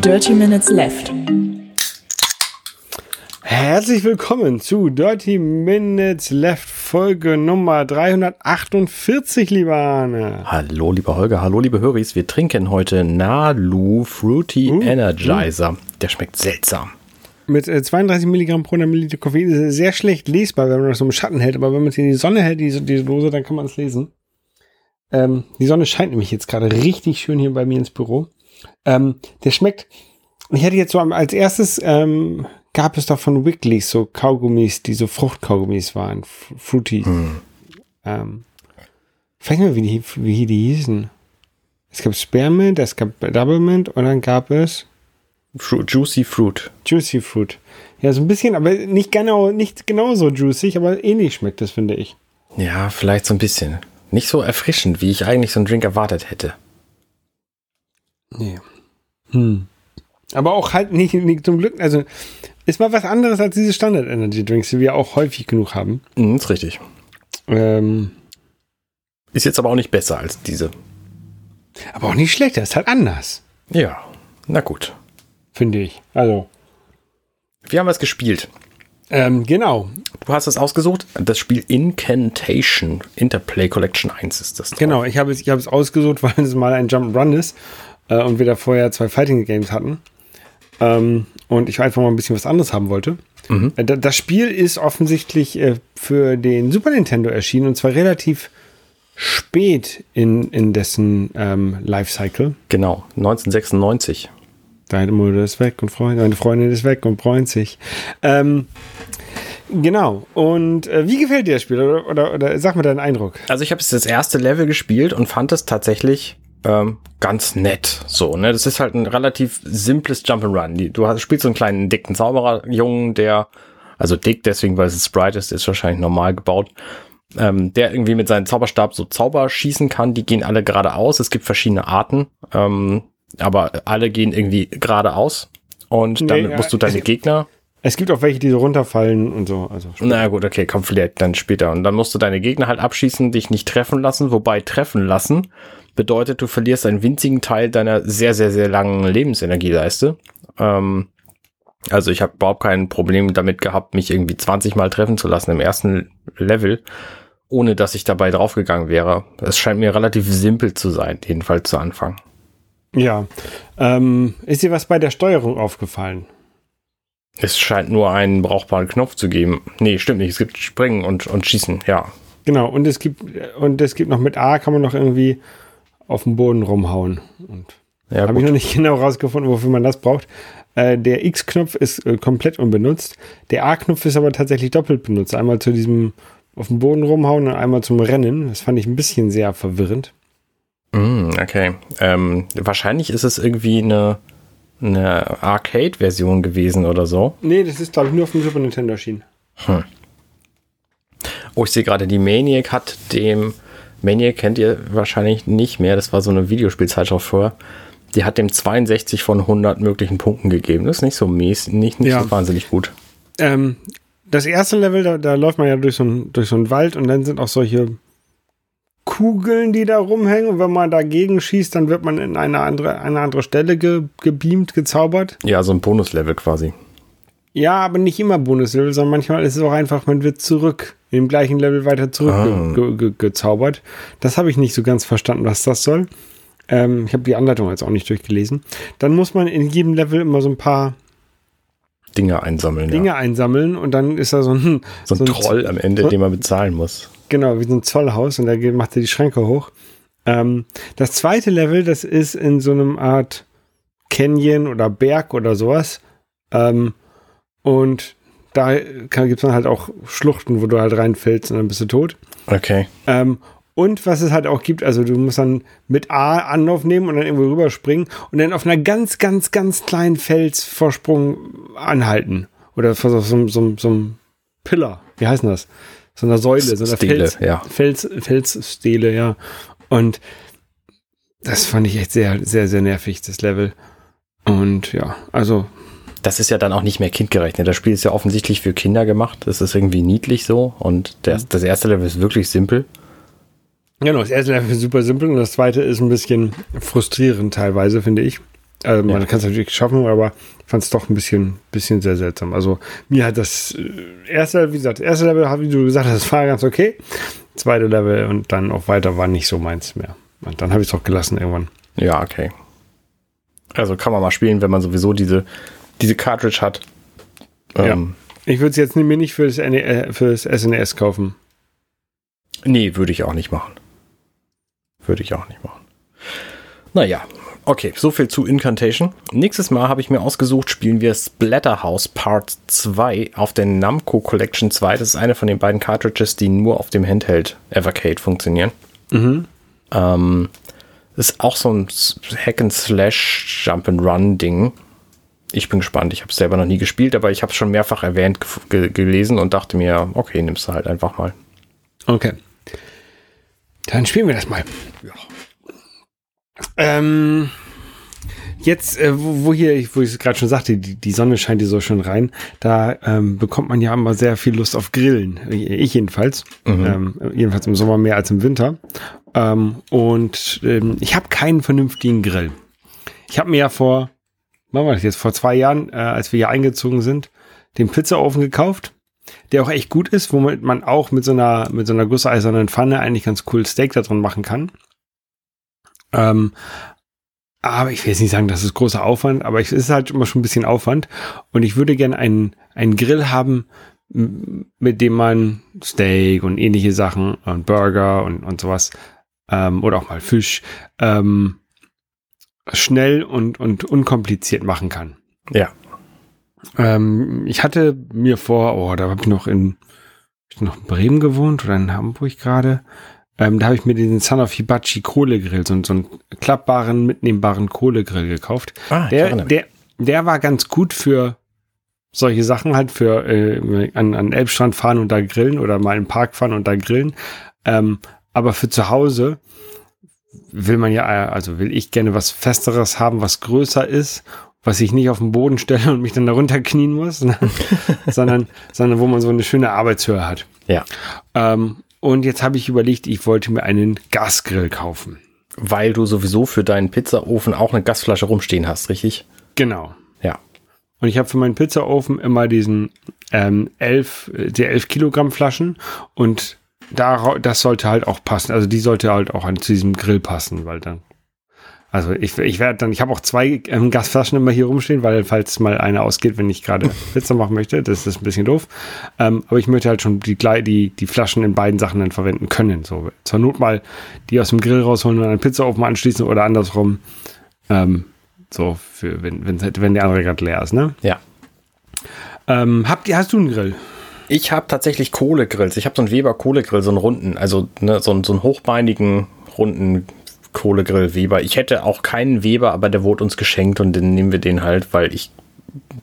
Dirty Minutes Left. Herzlich willkommen zu Dirty Minutes Left, Folge Nummer 348, lieber Arne. Hallo, lieber Holger, hallo, liebe Höris. Wir trinken heute Nalu Fruity Energizer. Der schmeckt seltsam. Mit 32 Milligramm pro Milliliter Koffein ist es sehr schlecht lesbar, wenn man das so im Schatten hält. Aber wenn man es in die Sonne hält, diese Dose, dann kann man es lesen. Die Sonne scheint nämlich jetzt gerade richtig schön hier bei mir ins Büro. Der schmeckt, ich hätte jetzt so als erstes, gab es da von Wrigley's so Kaugummis, die so Fruchtkaugummis waren, Fruity. Vielleicht mal, wie die hießen. Es gab Spearmint, es gab Double Mint und dann gab es Juicy Fruit. Ja, so ein bisschen, aber nicht genau so juicy, aber ähnlich schmeckt das, finde ich. Ja, vielleicht so ein bisschen. Nicht so erfrischend, wie ich eigentlich so einen Drink erwartet hätte. Nee. Aber auch halt nicht zum Glück, also ist mal was anderes als diese Standard-Energy-Drinks, die wir auch häufig genug haben. Das ist richtig. Ist jetzt aber auch nicht besser als diese. Aber auch nicht schlechter, ist halt anders. Ja, na gut. Finde ich. Also. Wir haben was gespielt. Genau. Du hast es ausgesucht, das Spiel Incantation Interplay Collection 1 ist das. Drauf. Genau, ich habe es ausgesucht, weil es mal ein Jump'n'Run ist und wir da vorher 2 Fighting Games hatten und ich einfach mal ein bisschen was anderes haben wollte. Mhm. Das Spiel ist offensichtlich für den Super Nintendo erschienen und zwar relativ spät in dessen Lifecycle. Genau, 1996. Deine Mutter ist weg und deine Freundin ist weg und freut sich. Genau. Und wie gefällt dir das Spiel? Oder sag mal deinen Eindruck. Also ich habe jetzt das erste Level gespielt und fand es tatsächlich ganz nett. So, ne? Das ist halt ein relativ simples Jump'n'Run. Du spielst so einen kleinen dicken Zaubererjungen, der, also dick deswegen, weil es Sprite ist wahrscheinlich normal gebaut, der irgendwie mit seinem Zauberstab so Zauber schießen kann. Die gehen alle geradeaus. Es gibt verschiedene Arten. Aber alle gehen irgendwie geradeaus und damit musst du deine Gegner... Es gibt auch welche, die so runterfallen und so. Also na gut, okay, komm, vielleicht dann später. Und dann musst du deine Gegner halt abschießen, dich nicht treffen lassen. Wobei treffen lassen bedeutet, du verlierst einen winzigen Teil deiner sehr, sehr, sehr langen Lebensenergieleiste. Also ich habe überhaupt kein Problem damit gehabt, mich irgendwie 20 Mal treffen zu lassen im ersten Level, ohne dass ich dabei draufgegangen wäre. Es scheint mir relativ simpel zu sein, jedenfalls zu Anfang. Ja, ist dir was bei der Steuerung aufgefallen? Es scheint nur einen brauchbaren Knopf zu geben. Nee, stimmt nicht. Es gibt Springen und Schießen, ja. Genau, und es gibt noch mit A kann man noch irgendwie auf den Boden rumhauen. Und ja, habe ich noch nicht genau rausgefunden, wofür man das braucht. Der X-Knopf ist komplett unbenutzt. Der A-Knopf ist aber tatsächlich doppelt benutzt. Einmal zu diesem auf den Boden rumhauen und einmal zum Rennen. Das fand ich ein bisschen sehr verwirrend. Okay. Wahrscheinlich ist es irgendwie eine Arcade-Version gewesen oder so. Nee, das ist, glaube ich, nur auf dem Super Nintendo erschienen. Oh, ich sehe gerade, die Maniac hat dem... Maniac kennt ihr wahrscheinlich nicht mehr. Das war so eine Videospielzeitschrift vorher. Die hat dem 62 von 100 möglichen Punkten gegeben. Das ist nicht so mäßig, nicht so wahnsinnig gut. Das erste Level, da läuft man ja durch so einen Wald und dann sind auch solche... Kugeln, die da rumhängen und wenn man dagegen schießt, dann wird man in eine andere Stelle gebeamt, gezaubert. Ja, so ein Bonuslevel quasi. Ja, aber nicht immer Bonuslevel, sondern manchmal ist es auch einfach, man wird zurück, im gleichen Level weiter zurück gezaubert. Das habe ich nicht so ganz verstanden, was das soll. Ich habe die Anleitung jetzt auch nicht durchgelesen. Dann muss man in jedem Level immer so ein paar Dinge einsammeln und dann ist da so ein Troll am Ende, den man bezahlen muss. Genau, wie so ein Zollhaus und da macht er die Schränke hoch. Das zweite Level, das ist in so einem Art Canyon oder Berg oder sowas. Und da gibt es dann halt auch Schluchten, wo du halt reinfällst und dann bist du tot. Okay. Und was es halt auch gibt, also du musst dann mit A Anlauf nehmen und dann irgendwo rüberspringen und dann auf einer ganz, ganz, ganz kleinen Felsvorsprung anhalten. Oder auf so einem Pillar. Wie heißt denn das? So einer Säule, so einer Felsstele, ja. Und das fand ich echt sehr, sehr, sehr nervig, das Level. Und ja, also das ist ja dann auch nicht mehr kindgerecht. Das Spiel ist ja offensichtlich für Kinder gemacht. Das ist irgendwie niedlich so. Und das erste Level ist wirklich simpel. Genau, das erste Level ist super simpel. Und das zweite ist ein bisschen frustrierend teilweise, finde ich. Also man kann es natürlich schaffen, aber ich fand es doch ein bisschen sehr seltsam. Also mir hat das erste, wie gesagt, wie du gesagt hast, das war ganz okay. Zweite Level und dann auch weiter war nicht so meins mehr. Und dann habe ich es auch gelassen irgendwann. Ja, okay. Also kann man mal spielen, wenn man sowieso diese Cartridge hat. Ja. Ich würde es jetzt mir nicht für das SNES kaufen. Nee, würde ich auch nicht machen. Naja. Okay, soviel zu Incantation. Nächstes Mal habe ich mir ausgesucht, spielen wir Splatterhouse Part 2 auf der Namco Collection 2. Das ist eine von den beiden Cartridges, die nur auf dem Handheld Evercade funktionieren. Mhm. Ist auch so ein Hack-and-Slash Jump-and-Run-Ding. Ich bin gespannt. Ich habe es selber noch nie gespielt, aber ich habe es schon mehrfach erwähnt gelesen und dachte mir, okay, nimmst du halt einfach mal. Okay. Dann spielen wir das mal. Ja. Jetzt, wo ich es gerade schon sagte, die Sonne scheint hier so schön rein, da bekommt man ja immer sehr viel Lust auf Grillen. Ich jedenfalls. Mhm. Jedenfalls im Sommer mehr als im Winter. Ich habe keinen vernünftigen Grill. Ich habe mir ja vor 2 Jahren, als wir hier eingezogen sind, den Pizzaofen gekauft, der auch echt gut ist, womit man auch mit so einer gusseisernen Pfanne eigentlich ganz cool Steak da drin machen kann. Aber ich will jetzt nicht sagen, das ist großer Aufwand, aber es ist halt immer schon ein bisschen Aufwand. Und ich würde gerne einen Grill haben, mit dem man Steak und ähnliche Sachen und Burger und sowas, oder auch mal Fisch, schnell und unkompliziert machen kann. Ja. Ich hatte mir da habe ich noch in Bremen gewohnt oder in Hamburg gerade. Da habe ich mir diesen Son of Hibachi Kohlegrill, so einen klappbaren, mitnehmbaren Kohlegrill gekauft. Der war ganz gut für solche Sachen, halt für an Elbstrand fahren und da grillen oder mal im Park fahren und da grillen. Aber für zu Hause will ich gerne was Festeres haben, was größer ist, was ich nicht auf den Boden stelle und mich dann darunter knien muss, sondern wo man so eine schöne Arbeitshöhe hat. Ja. Und jetzt habe ich überlegt, ich wollte mir einen Gasgrill kaufen. Weil du sowieso für deinen Pizzaofen auch eine Gasflasche rumstehen hast, richtig? Genau. Ja. Und ich habe für meinen Pizzaofen immer diesen 11 Kilogramm Flaschen und das sollte halt auch passen. Also die sollte halt auch zu diesem Grill passen, weil dann. Also ich habe auch 2 Gasflaschen immer hier rumstehen, weil falls mal eine ausgeht, wenn ich gerade Pizza machen möchte, das ist ein bisschen doof. Aber ich möchte halt schon die Flaschen in beiden Sachen dann verwenden können. So zur Not mal die aus dem Grill rausholen und an den Pizzaofen anschließen oder andersrum. Wenn der andere gerade leer ist, ne? Ja. Hast du einen Grill? Ich habe tatsächlich Kohlegrills. Ich habe so einen Weber Kohlegrill, so einen runden, also ne, so einen hochbeinigen runden Kohlegrill Weber. Ich hätte auch keinen Weber, aber der wurde uns geschenkt und dann nehmen wir den halt, weil ich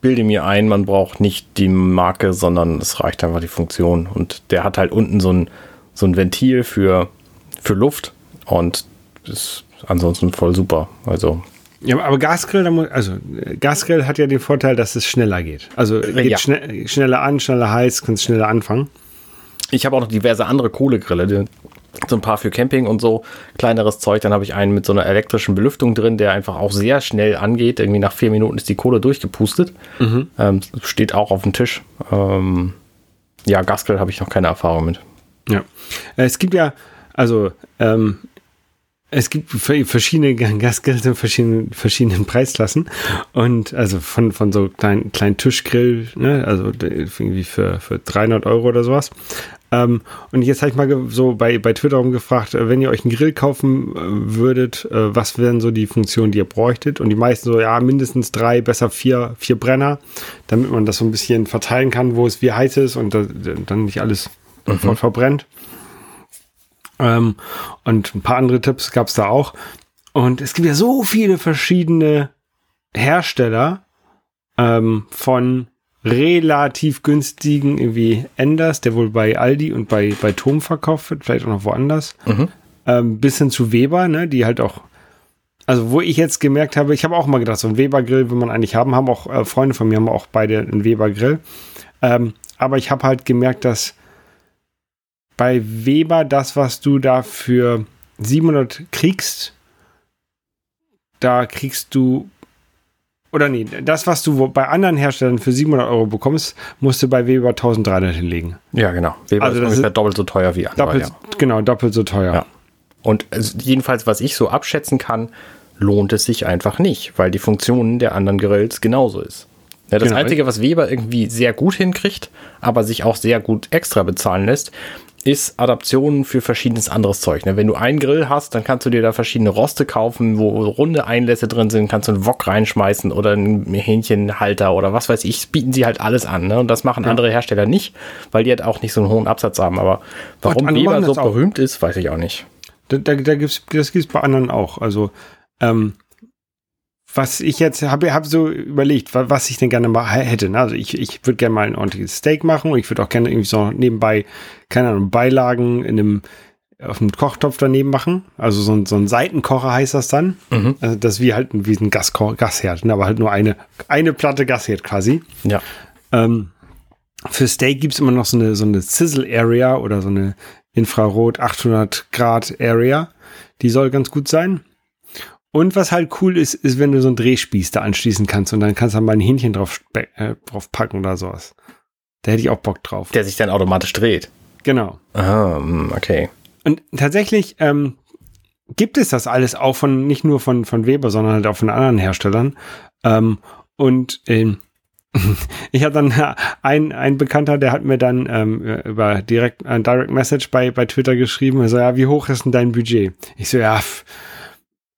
bilde mir ein, man braucht nicht die Marke, sondern es reicht einfach die Funktion. Und der hat halt unten so ein Ventil für Luft und ist ansonsten voll super. Also. Ja, aber Gasgrill hat ja den Vorteil, dass es schneller geht. Also geht schneller an, schneller heiß, kannst schneller anfangen. Ich habe auch noch diverse andere Kohlegrille, so ein paar für Camping und so, kleineres Zeug. Dann habe ich einen mit so einer elektrischen Belüftung drin, der einfach auch sehr schnell angeht. Irgendwie nach 4 Minuten ist die Kohle durchgepustet. Mhm. Steht auch auf dem Tisch. Gasgrill habe ich noch keine Erfahrung mit. Ja, es gibt ja, also es gibt verschiedene Gasgrills in verschiedenen Preisklassen und also von so kleinen Tischgrill, ne, also irgendwie für 300 Euro oder sowas. Und jetzt habe ich mal so bei Twitter rumgefragt, wenn ihr euch einen Grill kaufen würdet, was wären so die Funktionen, die ihr bräuchtet? Und die meisten so, ja, mindestens 3, besser 4 Brenner, damit man das so ein bisschen verteilen kann, wo es wie heiß ist und dann nicht alles sofort verbrennt. Und ein paar andere Tipps gab es da auch. Und es gibt ja so viele verschiedene Hersteller von relativ günstigen irgendwie Enders, der wohl bei Aldi und bei Tom verkauft wird, vielleicht auch noch woanders. Bisschen zu Weber, ne, die halt auch Also wo ich jetzt gemerkt habe, ich habe auch mal gedacht, so ein Weber-Grill will man eigentlich haben. Haben auch Freunde von mir, haben auch beide einen Weber-Grill. Aber ich habe halt gemerkt, dass bei Weber das, was du da für 700 kriegst, da kriegst du, oder nee, das, was du bei anderen Herstellern für 700 € bekommst, musst du bei Weber 1300 hinlegen. Ja, genau. Weber also ist ungefähr doppelt so teuer wie andere. Doppelt, ja. Genau, doppelt so teuer. Ja. Und jedenfalls, was ich so abschätzen kann, lohnt es sich einfach nicht, weil die Funktionen der anderen Grills genauso ist. Ja, das Einzige, was Weber irgendwie sehr gut hinkriegt, aber sich auch sehr gut extra bezahlen lässt, ist Adaptionen für verschiedenes anderes Zeug. Ne? Wenn du einen Grill hast, dann kannst du dir da verschiedene Roste kaufen, wo runde Einlässe drin sind, kannst du einen Wok reinschmeißen oder einen Hähnchenhalter oder was weiß ich. Bieten sie halt alles an. Ne? Und das machen andere Hersteller nicht, weil die halt auch nicht so einen hohen Absatz haben. Aber warum Weber so berühmt ist, weiß ich auch nicht. Das gibt es bei anderen auch. Also, was ich jetzt habe so überlegt, was ich denn gerne mal hätte. Also ich würde gerne mal ein ordentliches Steak machen und ich würde auch gerne irgendwie so nebenbei, keine Ahnung, Beilagen auf einem Kochtopf daneben machen. Also so ein Seitenkocher heißt das dann. Mhm. Also das ist wie ein Gasherd, aber halt nur eine Platte Gasherd quasi. Ja. Für Steak gibt es immer noch so eine Sizzle-Area oder so eine Infrarot 800-Grad-Area. Die soll ganz gut sein. Und was halt cool ist, ist, wenn du so einen Drehspieß da anschließen kannst und dann kannst du mal ein Hähnchen drauf packen oder sowas. Da hätte ich auch Bock drauf. Der sich dann automatisch dreht. Genau. Ah, okay. Und tatsächlich gibt es das alles auch nicht nur von Weber, sondern halt auch von anderen Herstellern. Ich hatte dann einen Bekannter, der hat mir dann über Direct Message bei Twitter geschrieben. Er so, ja, wie hoch ist denn dein Budget? Ich so, ja,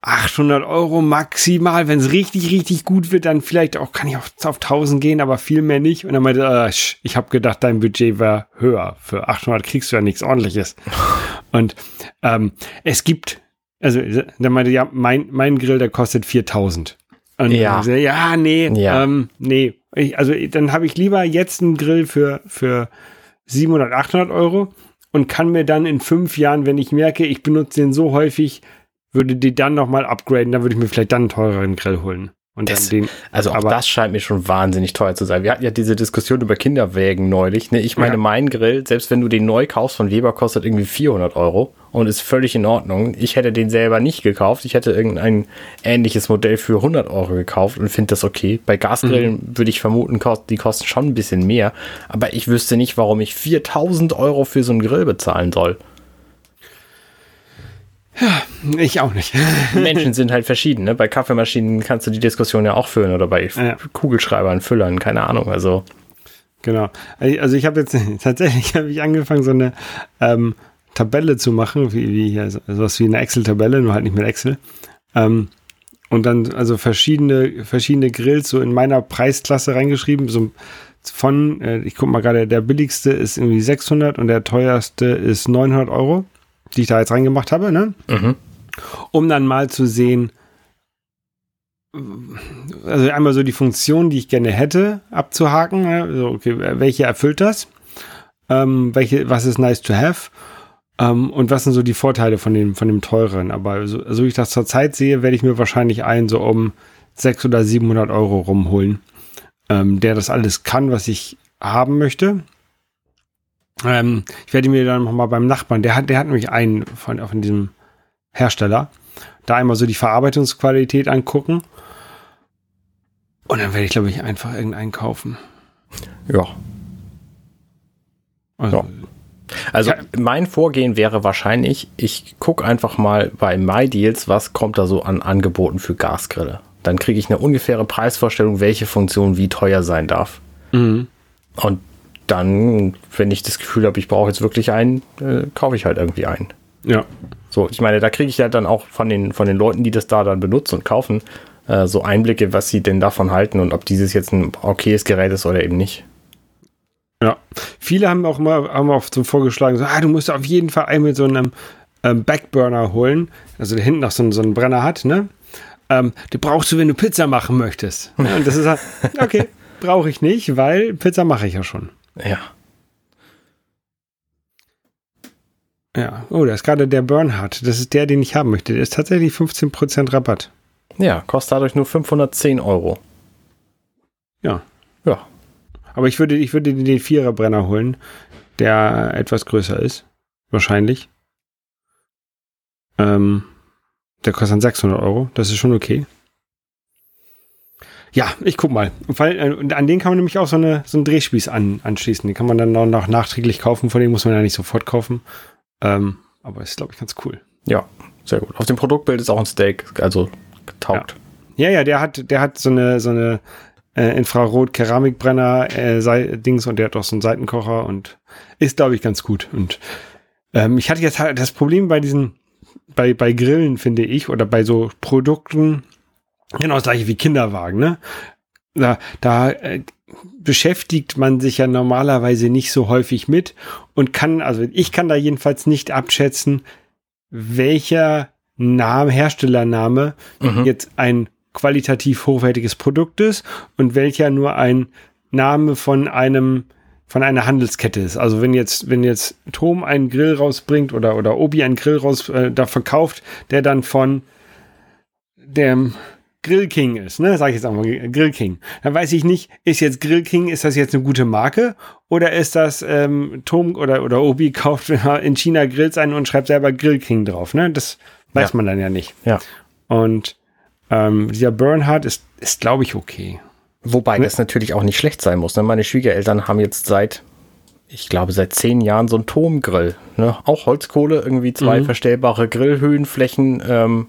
800 € maximal. Wenn es richtig, richtig gut wird, dann vielleicht auch, kann ich auch auf 1000 gehen, aber viel mehr nicht. Und dann meinte er, ich habe gedacht, dein Budget wäre höher. Für 800 kriegst du ja nichts Ordentliches. Und dann meinte er, ja, mein Grill, der kostet 4000. Und ja. Dann habe ich lieber jetzt einen Grill für 700, 800 € und kann mir dann in 5 Jahren, wenn ich merke, ich benutze den so häufig, würde die dann nochmal upgraden, dann würde ich mir vielleicht dann einen teureren Grill holen. Und dann das scheint mir schon wahnsinnig teuer zu sein. Wir hatten ja diese Diskussion über Kinderwägen neulich. Ne? Ich meine, mein Grill, selbst wenn du den neu kaufst von Weber, kostet irgendwie 400 € und ist völlig in Ordnung. Ich hätte den selber nicht gekauft. Ich hätte irgendein ähnliches Modell für 100 € gekauft und finde das okay. Bei Gasgrillen würde ich vermuten, die kosten schon ein bisschen mehr. Aber ich wüsste nicht, warum ich 4000 € für so einen Grill bezahlen soll. Ja, ich auch nicht. Menschen sind halt verschieden. Ne? Bei Kaffeemaschinen kannst du die Diskussion ja auch führen oder bei Kugelschreibern, Füllern, keine Ahnung. Also genau. Also ich habe jetzt tatsächlich angefangen, so eine Tabelle zu machen, sowas wie eine Excel-Tabelle, nur halt nicht mit Excel. Und dann also verschiedene Grills so in meiner Preisklasse reingeschrieben. So von, ich guck mal gerade, der billigste ist irgendwie 600 und der teuerste ist 900 €. Die ich da jetzt reingemacht habe, ne? Mhm. Um dann mal zu sehen, also einmal so die Funktion, die ich gerne hätte, abzuhaken. Also okay, welche erfüllt das? Was ist nice to have? Und was sind so die Vorteile von dem teureren? Aber so wie ich das zurzeit sehe, werde ich mir wahrscheinlich einen so um 600 oder 700 € rumholen, der das alles kann, was ich haben möchte. Ich werde mir dann nochmal beim Nachbarn, der hat nämlich einen von diesem Hersteller, da einmal so die Verarbeitungsqualität angucken. Und dann werde ich, glaube ich, einfach irgendeinen kaufen. Ja. Also mein Vorgehen wäre wahrscheinlich, ich gucke einfach mal bei MyDeals, was kommt da so an Angeboten für Gasgrille. Dann kriege ich eine ungefähre Preisvorstellung, welche Funktion wie teuer sein darf. Mhm. Und dann, wenn ich das Gefühl habe, ich brauche jetzt wirklich einen, kaufe ich halt irgendwie einen. Ja. So, ich meine, da kriege ich ja halt dann auch von den Leuten, die das da dann benutzen und kaufen, so Einblicke, was sie denn davon halten und ob dieses jetzt ein okayes Gerät ist oder eben nicht. Ja. Viele haben auch immer oft so vorgeschlagen, so, du musst auf jeden Fall einen mit so einem Backburner holen, also der hinten noch so einen Brenner hat, ne? Den brauchst du, wenn du Pizza machen möchtest. Und das ist halt, okay, brauche ich nicht, weil Pizza mache ich ja schon. Ja. Oh, da ist gerade der Bernhard. Das ist der, den ich haben möchte. Der ist tatsächlich 15% Rabatt. Ja, kostet dadurch nur 510 €. Ja. Ja. Aber ich würde den Viererbrenner holen, der etwas größer ist. Wahrscheinlich. Der kostet dann 600 €. Das ist schon okay. Ja, ich guck mal. Und an den kann man nämlich auch so einen Drehspieß anschließen. Den kann man dann noch nachträglich kaufen. Von dem muss man ja nicht sofort kaufen. Aber ist, glaube ich, ganz cool. Ja, sehr gut. Auf dem Produktbild ist auch ein Steak, also getaugt. Ja, ja, der hat so eine Infrarot-Keramikbrenner Dings, und der hat auch so einen Seitenkocher und ist, glaube ich, ganz gut. Und ich hatte jetzt halt das Problem bei diesen, bei Grillen, finde ich, oder bei so Produkten, genau das gleiche wie Kinderwagen, ne? Da beschäftigt man sich ja normalerweise nicht so häufig mit und ich kann da jedenfalls nicht abschätzen, welcher Herstellername jetzt ein qualitativ hochwertiges Produkt ist und welcher nur ein Name von einer Handelskette ist. Also wenn jetzt Tom einen Grill rausbringt oder Obi einen Grill da verkauft, der dann von dem Grillking ist, ne? Sag ich jetzt auch mal, Grillking. Dann weiß ich nicht, ist jetzt Grillking, ist das jetzt eine gute Marke? Oder ist das Tom oder Obi kauft in China Grills ein und schreibt selber Grillking drauf, ne? Das weiß man dann ja nicht. Ja. Und dieser Bernhard ist glaube ich, okay. Wobei das natürlich auch nicht schlecht sein muss, ne? Meine Schwiegereltern haben jetzt seit 10 Jahren so einen Tom-Grill, ne? Auch Holzkohle, irgendwie 2 verstellbare Grillhöhenflächen,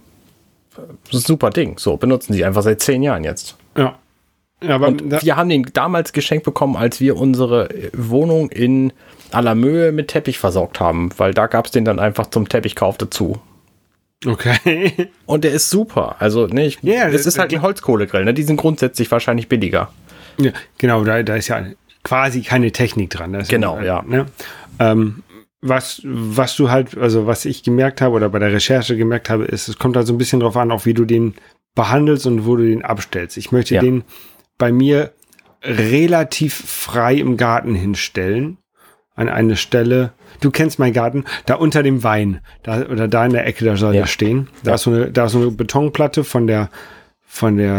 super Ding. So, benutzen sie einfach seit 10 Jahren jetzt. Ja. Und wir haben den damals geschenkt bekommen, als wir unsere Wohnung in aller Mühe mit Teppich versorgt haben, weil da gab es den dann einfach zum Teppichkauf dazu. Okay. Und der ist super. Also, ne, es ist halt ein Holzkohlegrill, ne? Die sind grundsätzlich wahrscheinlich billiger. Ja, genau, da ist ja quasi keine Technik dran. Genau, ja. Ne? Was du halt, also was ich gemerkt habe oder bei der Recherche gemerkt habe, ist, es kommt halt so ein bisschen drauf an, auch wie du den behandelst und wo du den abstellst. Ich möchte den bei mir relativ frei im Garten hinstellen. An eine Stelle, du kennst meinen Garten, da unter dem Wein, da, oder da in der Ecke, da soll er stehen. Da ist so eine Betonplatte von der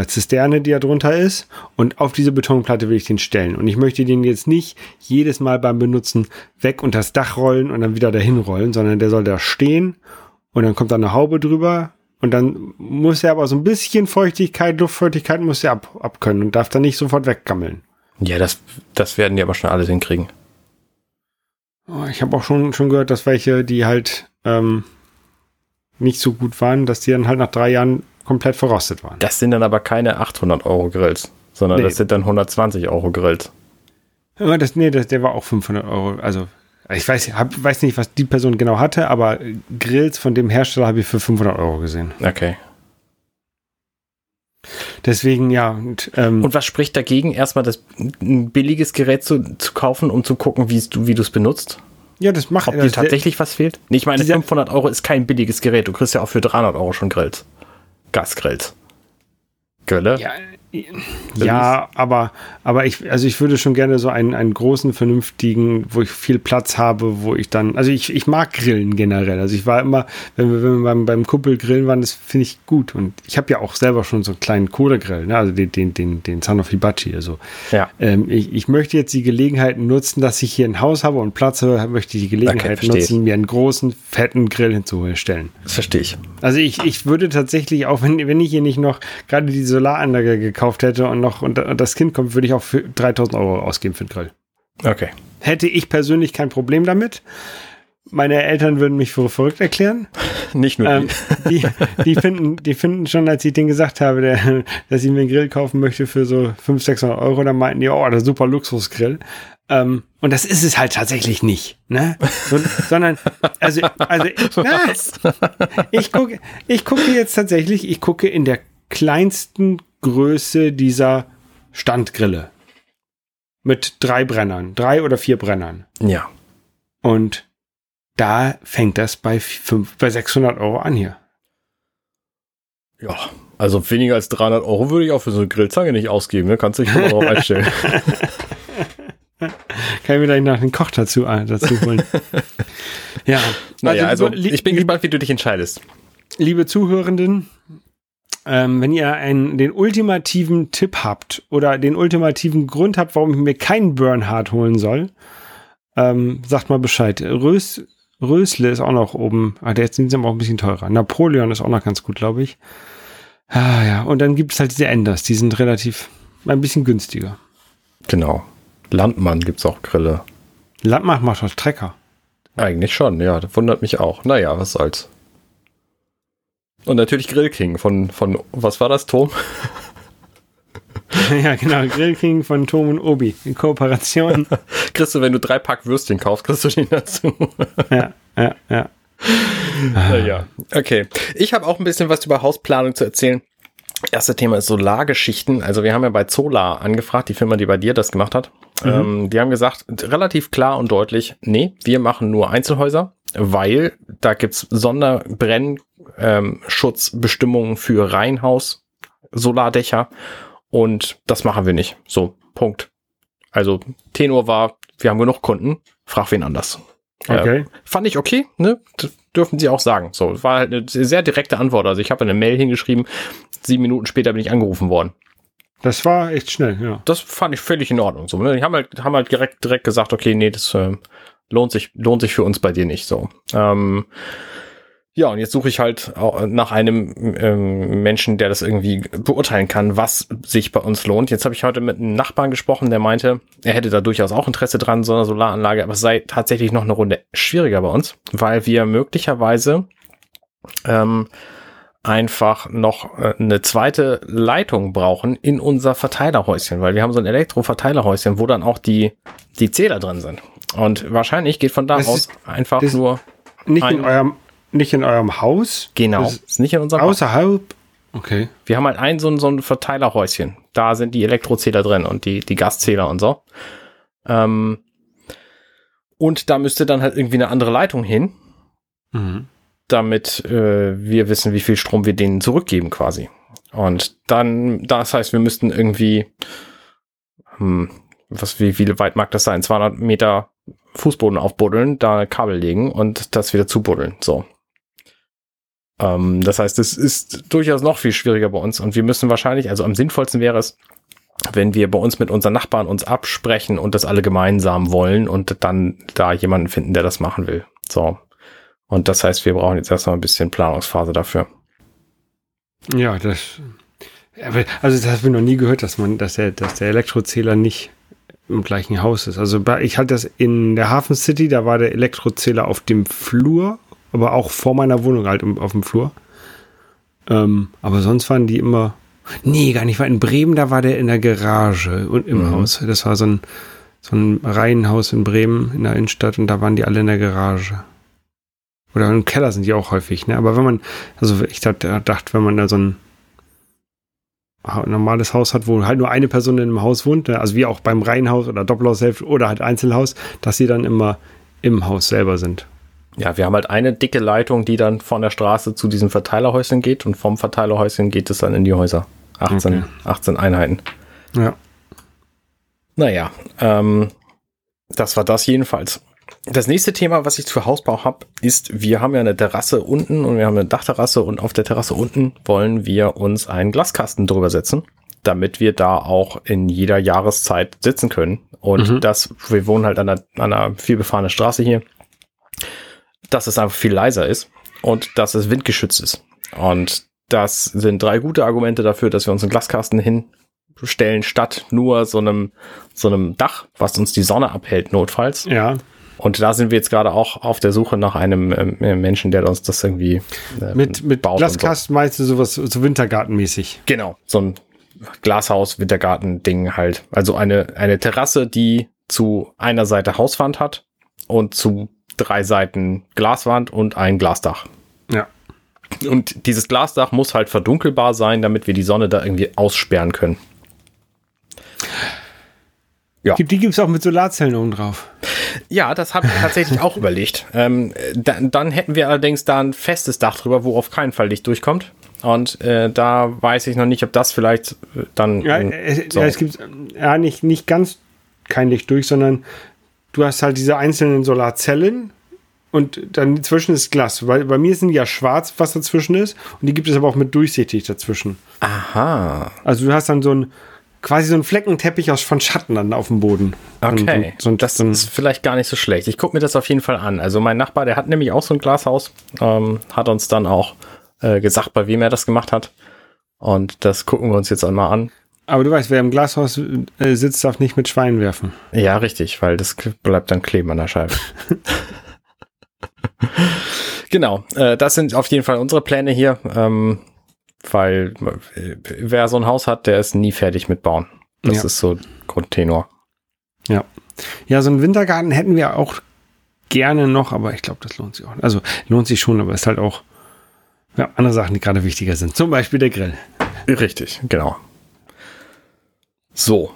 Zisterne, die da drunter ist, und auf diese Betonplatte will ich den stellen. Und ich möchte den jetzt nicht jedes Mal beim Benutzen weg unter das Dach rollen und dann wieder dahin rollen, sondern der soll da stehen und dann kommt da eine Haube drüber und dann muss er aber so ein bisschen Feuchtigkeit, Luftfeuchtigkeit muss er abkönnen und darf dann nicht sofort weggammeln. Ja, das werden die aber schon alles hinkriegen. Ich habe auch schon gehört, dass welche, die halt nicht so gut waren, dass die dann halt nach 3 Jahren komplett verrostet waren. Das sind dann aber keine 800 € Grills, sondern das sind dann 120 € Grills. Ja, der war auch 500 €. Also ich weiß nicht, was die Person genau hatte, aber Grills von dem Hersteller habe ich für 500 € gesehen. Okay. Deswegen, ja. Und was spricht dagegen, erstmal ein billiges Gerät zu kaufen, um zu gucken, wie du es benutzt? Ja, das macht. Ob dir tatsächlich was fehlt? Nee, ich meine, 500 € ist kein billiges Gerät. Du kriegst ja auch für 300 € schon Grills. Gasgrills. Grille? Ja, aber ich würde schon gerne so einen großen, vernünftigen, wo ich viel Platz habe, wo ich dann, also ich mag Grillen generell. Also ich war immer, wenn wir beim Kumpel grillen waren, das finde ich gut. Und ich habe ja auch selber schon so einen kleinen Kohlegrill, ne? Also den Son of Hibachi. Also ich möchte jetzt die Gelegenheit nutzen, dass ich hier ein Haus habe und Platz habe, möchte ich die Gelegenheit nutzen, mir einen großen, fetten Grill hinzustellen. Das verstehe ich. Also ich würde tatsächlich auch, wenn ich hier nicht noch gerade die Solaranlage gekauft hätte und das Kind kommt, würde ich auch für 3.000 € ausgeben für den Grill. Okay. Hätte ich persönlich kein Problem damit. Meine Eltern würden mich für verrückt erklären. Nicht nur die finden schon, als ich denen gesagt habe, dass ich mir einen Grill kaufen möchte für so 500-600 €, dann meinten die, oh, das ist ein super Luxusgrill. Und das ist es halt tatsächlich nicht, ne? Sondern, also ich gucke in der kleinsten Größe dieser Standgrille. Mit 3 oder 4 Brennern. Ja. Und da fängt das bei 600 € an hier. Ja, also weniger als 300 € würde ich auch für so eine Grillzange nicht ausgeben. Ne? Kannst du dich auch einstellen. Kann ich mir gleich nach einem Koch dazu holen. Ja. Naja, also ich bin gespannt, wie du dich entscheidest. Liebe Zuhörenden, wenn ihr den ultimativen Tipp habt oder den ultimativen Grund habt, warum ich mir keinen Bernhard holen soll, sagt mal Bescheid. Rösle ist auch noch oben. Ah, der sind aber auch ein bisschen teurer. Napoleon ist auch noch ganz gut, glaube ich. Ah ja, und dann gibt es halt diese Enders. Die sind relativ ein bisschen günstiger. Genau. Landmann gibt es auch Grille. Landmann macht doch Trecker. Eigentlich schon, ja. Das wundert mich auch. Naja, was soll's. Und natürlich Grillking von was war das, Tom? Ja, genau. Grillking von Tom und Obi in Kooperation. Kriegst du, wenn du 3 Pack Würstchen kaufst, kriegst du den dazu. Ja. Naja, okay. Ich habe auch ein bisschen was über Hausplanung zu erzählen. Erste Thema ist Solargeschichten. Also wir haben ja bei Zola angefragt, die Firma, die bei dir das gemacht hat. Mhm. Die haben gesagt, relativ klar und deutlich, nee, wir machen nur Einzelhäuser, weil da gibt's Sonderbrennschutzbestimmungen für Reihenhaus, Solardächer und das machen wir nicht. So, Punkt. Also Tenor war, wir haben genug Kunden, frag wen anders. Okay. Fand ich okay, ne? Dürfen sie auch sagen. So, war halt eine sehr direkte Antwort. Also ich habe eine Mail hingeschrieben, 7 Minuten später bin ich angerufen worden. Das war echt schnell, ja. Das fand ich völlig in Ordnung. So, ne? Die haben halt direkt gesagt, okay, nee, das lohnt sich für uns bei dir nicht. So. Ja, und jetzt suche ich halt nach einem Menschen, der das irgendwie beurteilen kann, was sich bei uns lohnt. Jetzt habe ich heute mit einem Nachbarn gesprochen, der meinte, er hätte da durchaus auch Interesse dran, so einer Solaranlage, aber es sei tatsächlich noch eine Runde schwieriger bei uns, weil wir möglicherweise einfach noch eine zweite Leitung brauchen in unser Verteilerhäuschen, weil wir haben so ein Elektro-Verteilerhäuschen, wo dann auch die Zähler drin sind. Und wahrscheinlich geht von da aus einfach nur nicht ein... Nicht in eurem Haus? Genau, ist nicht in unserem Haus. Außerhalb? Okay. Wir haben halt so ein Verteilerhäuschen. Da sind die Elektrozähler drin und die Gaszähler und so. Und da müsste dann halt irgendwie eine andere Leitung hin, damit wir wissen, wie viel Strom wir denen zurückgeben quasi. Und dann, das heißt, wir müssten irgendwie, wie weit mag das sein, 200 Meter Fußboden aufbuddeln, da Kabel legen und das wieder zubuddeln, so. Das heißt, es ist durchaus noch viel schwieriger bei uns und wir müssen wahrscheinlich, also am sinnvollsten wäre es, wenn wir bei uns mit unseren Nachbarn uns absprechen und das alle gemeinsam wollen und dann da jemanden finden, der das machen will. So. Und das heißt, wir brauchen jetzt erstmal ein bisschen Planungsphase dafür. Ja, das habe ich noch nie gehört, dass der Elektrozähler nicht im gleichen Haus ist. Also ich hatte das in der Hafen City, da war der Elektrozähler auf dem Flur, aber auch vor meiner Wohnung halt auf dem Flur. Aber sonst waren die immer... Nee, gar nicht. War in Bremen, da war der in der Garage und im Haus. Das war so ein Reihenhaus in Bremen in der Innenstadt und da waren die alle in der Garage. Oder im Keller sind die auch häufig. Ne? Aber wenn man... Also ich dachte, wenn man da so ein normales Haus hat, wo halt nur eine Person in einem Haus wohnt, also wie auch beim Reihenhaus oder Doppelhaushälfte oder halt Einzelhaus, dass sie dann immer im Haus selber sind. Ja, wir haben halt eine dicke Leitung, die dann von der Straße zu diesen Verteilerhäuschen geht und vom Verteilerhäuschen geht es dann in die Häuser. 18 Einheiten. Ja. Naja, das war das jedenfalls. Das nächste Thema, was ich für Hausbau habe, ist, wir haben ja eine Terrasse unten und wir haben eine Dachterrasse und auf der Terrasse unten wollen wir uns einen Glaskasten drüber setzen, damit wir da auch in jeder Jahreszeit sitzen können. Und wir wohnen halt an einer vielbefahrenen Straße hier, dass es einfach viel leiser ist und dass es windgeschützt ist. Und das sind 3 gute Argumente dafür, dass wir uns einen Glaskasten hinstellen, statt nur so einem Dach, was uns die Sonne abhält, notfalls. Ja. Und da sind wir jetzt gerade auch auf der Suche nach einem Menschen, der uns das irgendwie mit baut. Mit Glaskasten so. Meinst du sowas so wintergartenmäßig? Genau, so ein Glashaus, Wintergarten-Ding halt. Also eine Terrasse, die zu einer Seite Hauswand hat und zu 3 Seiten Glaswand und ein Glasdach. Ja. Und dieses Glasdach muss halt verdunkelbar sein, damit wir die Sonne da irgendwie aussperren können. Ja. Die gibt es auch mit Solarzellen oben drauf. Ja, das habe ich tatsächlich auch überlegt. Dann hätten wir allerdings da ein festes Dach drüber, wo auf keinen Fall Licht durchkommt. Und da weiß ich noch nicht, ob das vielleicht dann... Ja, es gibt ja nicht ganz kein Licht durch, sondern du hast halt diese einzelnen Solarzellen und dann dazwischen ist Glas. Weil bei mir sind ja schwarz, was dazwischen ist. Und die gibt es aber auch mit durchsichtig dazwischen. Aha. Also du hast dann so ein quasi so ein Fleckenteppich von Schatten dann auf dem Boden. Okay, das ist vielleicht gar nicht so schlecht. Ich gucke mir das auf jeden Fall an. Also mein Nachbar, der hat nämlich auch so ein Glashaus, hat uns dann auch gesagt, bei wem er das gemacht hat. Und das gucken wir uns jetzt einmal an. Aber du weißt, wer im Glashaus sitzt, darf nicht mit Schweinen werfen. Ja, richtig, weil das bleibt dann kleben an der Scheibe. Genau, das sind auf jeden Fall unsere Pläne hier. Weil wer so ein Haus hat, der ist nie fertig mit Bauen. Das ist so Grundtenor. Ja. Ja, so einen Wintergarten hätten wir auch gerne noch, aber ich glaube, das lohnt sich auch. Also lohnt sich schon, aber es ist halt auch andere Sachen, die gerade wichtiger sind. Zum Beispiel der Grill. Richtig, genau. So.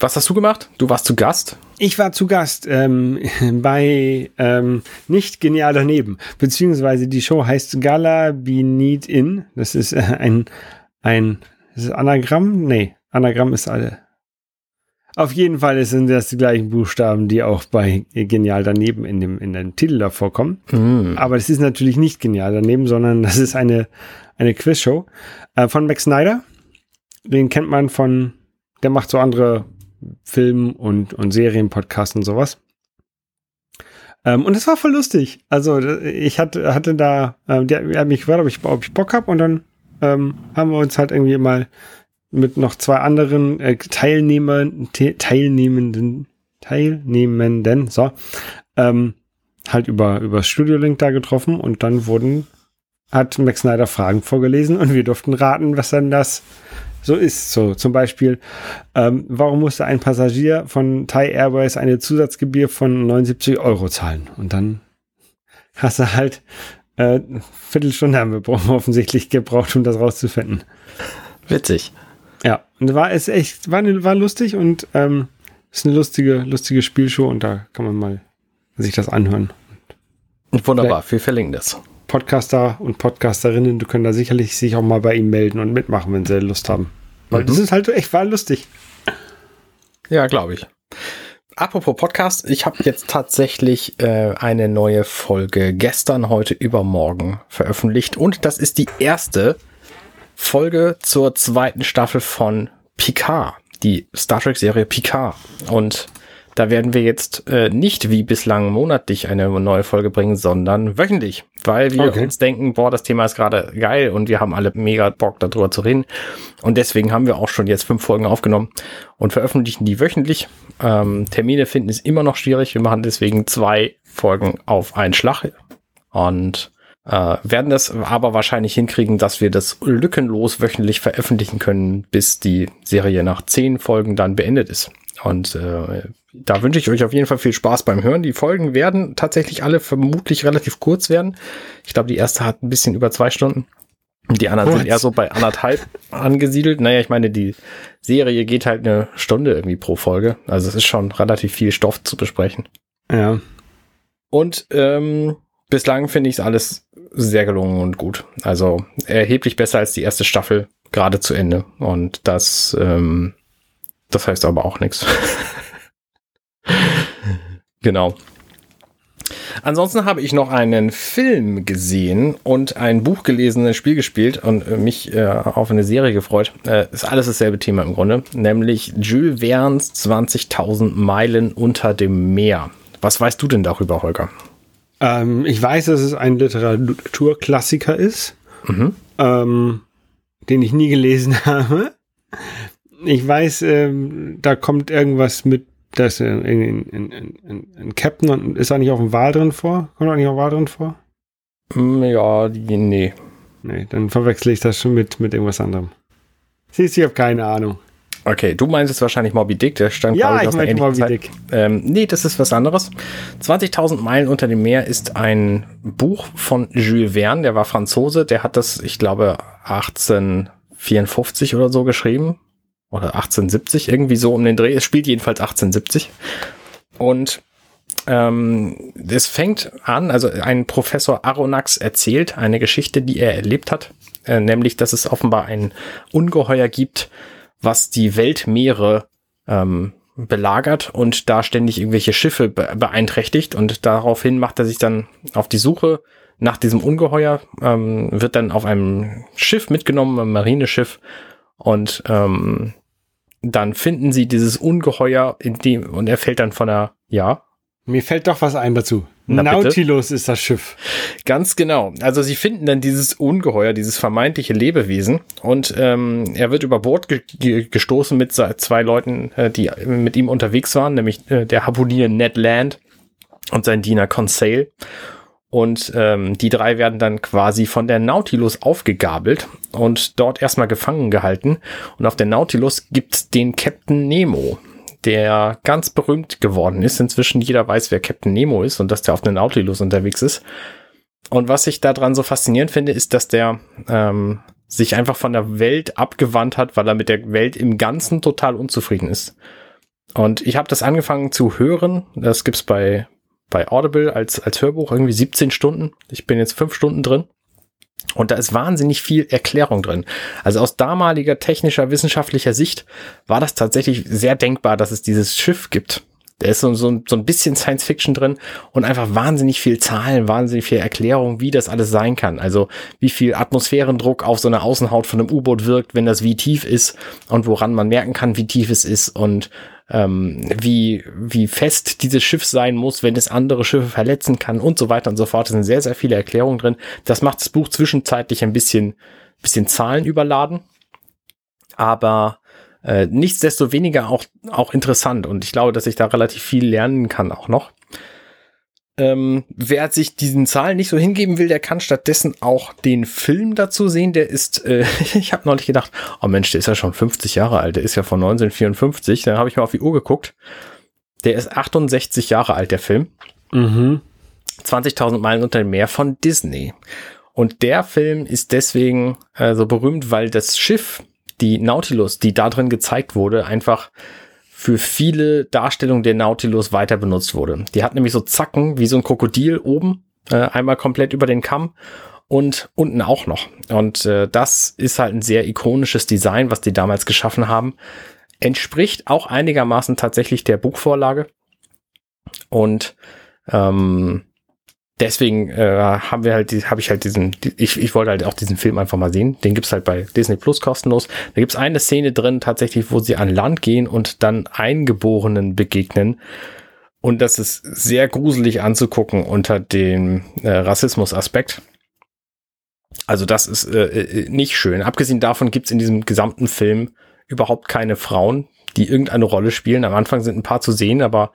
Was hast du gemacht? Du warst zu Gast? Ich war zu Gast bei Nicht Genial Daneben, beziehungsweise die Show heißt Gala be Need in. Das ist ein ist es Anagramm? Nee, Anagramm ist alle. Auf jeden Fall sind das die gleichen Buchstaben, die auch bei Genial Daneben in dem Titel da vorkommen. Mm. Aber das ist natürlich nicht Genial Daneben, sondern das ist eine Quizshow von Max Schneider. Den kennt man von, der macht so andere Film- und Serienpodcasts und sowas. Und es war voll lustig. Also ich hatte da, der hat mich gefragt, ob ich Bock habe. Und dann haben wir uns halt irgendwie mal mit noch zwei anderen Teilnehmenden halt über Studiolink da getroffen. Und dann hat Max Schneider Fragen vorgelesen und wir durften raten, was dann das so ist. So zum Beispiel, warum musste ein Passagier von Thai Airways eine Zusatzgebühr von 79 € zahlen? Und dann hast du halt Viertelstunde haben wir offensichtlich gebraucht, um das rauszufinden. Witzig. Ja, und war lustig und ist eine lustige Spielshow und da kann man mal sich das anhören. Und wunderbar, wir verlinken das. Podcaster und Podcasterinnen, du können da sicherlich sich auch mal bei ihm melden und mitmachen, wenn sie Lust haben. Weil das ist halt echt, war lustig. Ja, glaube ich. Apropos Podcast, ich habe jetzt tatsächlich eine neue Folge gestern, heute, übermorgen veröffentlicht und das ist die erste Folge zur zweiten Staffel von Picard, die Star Trek Serie Picard. Und da werden wir jetzt nicht wie bislang monatlich eine neue Folge bringen, sondern wöchentlich, weil wir uns denken, boah, das Thema ist gerade geil und wir haben alle mega Bock darüber zu reden. Und deswegen haben wir auch schon jetzt 5 Folgen aufgenommen und veröffentlichen die wöchentlich. Termine finden ist immer noch schwierig. Wir machen deswegen 2 Folgen auf einen Schlag und werden das aber wahrscheinlich hinkriegen, dass wir das lückenlos wöchentlich veröffentlichen können, bis die Serie nach 10 Folgen dann beendet ist. Und da wünsche ich euch auf jeden Fall viel Spaß beim Hören. Die Folgen werden tatsächlich alle vermutlich relativ kurz werden. Ich glaube, die erste hat ein bisschen über 2 Stunden. Die anderen sind eher so bei anderthalb angesiedelt. Naja, ich meine, die Serie geht halt eine Stunde irgendwie pro Folge. Also es ist schon relativ viel Stoff zu besprechen. Ja. Und bislang finde ich es alles sehr gelungen und gut. Also erheblich besser als die erste Staffel, gerade zu Ende. Und das heißt aber auch nichts. Genau. Ansonsten habe ich noch einen Film gesehen und ein Buch gelesen, ein Spiel gespielt und mich auf eine Serie gefreut. Ist alles dasselbe Thema im Grunde, nämlich Jules Verne's 20.000 Meilen unter dem Meer. Was weißt du denn darüber, Holger? Ich weiß, dass es ein Literaturklassiker ist, den ich nie gelesen habe. Ich weiß, da kommt irgendwas mit, da ist ein Captain und ist da nicht auch ein Wal drin vor? Kommt da nicht auch ein Wal drin vor? Ja, nee. Nee, dann verwechsel ich das schon mit irgendwas anderem. Siehst du, ich habe keine Ahnung. Okay, du meinst jetzt wahrscheinlich Moby Dick, der stand glaube ich aus einer ähnlichen Zeit. Nee, das ist was anderes. 20.000 Meilen unter dem Meer ist ein Buch von Jules Verne, der war Franzose, der hat das, ich glaube, 1854 oder so geschrieben. Oder 1870, irgendwie so um den Dreh. Es spielt jedenfalls 1870. Und es fängt an, also ein Professor Aronax erzählt eine Geschichte, die er erlebt hat. Nämlich, dass es offenbar ein Ungeheuer gibt, was die Weltmeere belagert und da ständig irgendwelche Schiffe beeinträchtigt, und daraufhin macht er sich dann auf die Suche nach diesem Ungeheuer, wird dann auf einem Schiff mitgenommen, einem Marineschiff, und dann finden sie dieses Ungeheuer und er fällt dann von der, ja. Mir fällt doch was ein dazu. Na, Nautilus bitte? Ist das Schiff. Ganz genau. Also sie finden dann dieses Ungeheuer, dieses vermeintliche Lebewesen, und er wird über Bord gestoßen mit zwei Leuten, die mit ihm unterwegs waren, nämlich der Harpunier Ned Land und sein Diener Conseil. Und die drei werden dann quasi von der Nautilus aufgegabelt und dort erstmal gefangen gehalten. Und auf der Nautilus gibt's den Captain Nemo, der ganz berühmt geworden ist. Inzwischen jeder weiß, wer Captain Nemo ist und dass der auf der Nautilus unterwegs ist. Und was ich daran so faszinierend finde, ist, dass der sich einfach von der Welt abgewandt hat, weil er mit der Welt im Ganzen total unzufrieden ist. Und ich habe das angefangen zu hören. Das gibt's bei Audible als Hörbuch irgendwie 17 Stunden. Ich bin jetzt 5 Stunden drin. Und da ist wahnsinnig viel Erklärung drin. Also aus damaliger technischer, wissenschaftlicher Sicht war das tatsächlich sehr denkbar, dass es dieses Schiff gibt. Da ist so ein bisschen Science-Fiction drin und einfach wahnsinnig viel Zahlen, wahnsinnig viel Erklärung, wie das alles sein kann. Also wie viel Atmosphärendruck auf so einer Außenhaut von einem U-Boot wirkt, wenn das wie tief ist, und woran man merken kann, wie tief es ist, und wie fest dieses Schiff sein muss, wenn es andere Schiffe verletzen kann und so weiter und so fort. Da sind sehr, sehr viele Erklärungen drin. Das macht das Buch zwischenzeitlich ein bisschen Zahlen überladen, aber nichtsdestoweniger auch interessant, und ich glaube, dass ich da relativ viel lernen kann auch noch. Wer sich diesen Zahlen nicht so hingeben will, der kann stattdessen auch den Film dazu sehen. Der ist, ich habe neulich gedacht, oh Mensch, der ist ja schon 50 Jahre alt, der ist ja von 1954. Dann habe ich mal auf die Uhr geguckt. Der ist 68 Jahre alt, der Film. Mhm. 20.000 Meilen unter dem Meer von Disney. Und der Film ist deswegen so berühmt, weil das Schiff, die Nautilus, die da drin gezeigt wurde, einfach für viele Darstellungen der Nautilus weiter benutzt wurde. Die hat nämlich so Zacken wie so ein Krokodil oben, einmal komplett über den Kamm und unten auch noch. Und das ist halt ein sehr ikonisches Design, was die damals geschaffen haben. Entspricht auch einigermaßen tatsächlich der Buchvorlage. Und deswegen ich wollte halt auch diesen Film einfach mal sehen. Den gibt's halt bei Disney Plus kostenlos. Da gibt's eine Szene drin tatsächlich, wo sie an Land gehen und dann Eingeborenen begegnen. Und das ist sehr gruselig anzugucken unter dem Rassismus-Aspekt. Also das ist nicht schön. Abgesehen davon gibt's in diesem gesamten Film überhaupt keine Frauen, die irgendeine Rolle spielen. Am Anfang sind ein paar zu sehen, aber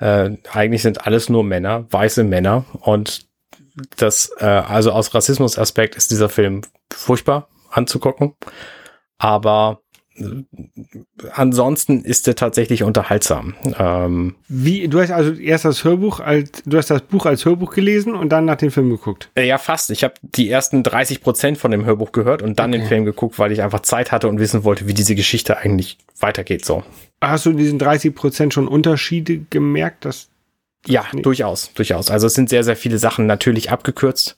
eigentlich sind alles nur Männer, weiße Männer, und das, also aus Rassismusaspekt ist dieser Film furchtbar anzugucken, aber ansonsten ist er tatsächlich unterhaltsam. Du hast also erst das Buch als Hörbuch gelesen und dann nach dem Film geguckt? Ja, fast. Ich habe die ersten 30% von dem Hörbuch gehört und dann den Film geguckt, weil ich einfach Zeit hatte und wissen wollte, wie diese Geschichte eigentlich weitergeht. So. Hast du in diesen 30% schon Unterschiede gemerkt? Ja, durchaus. Also es sind sehr, sehr viele Sachen natürlich abgekürzt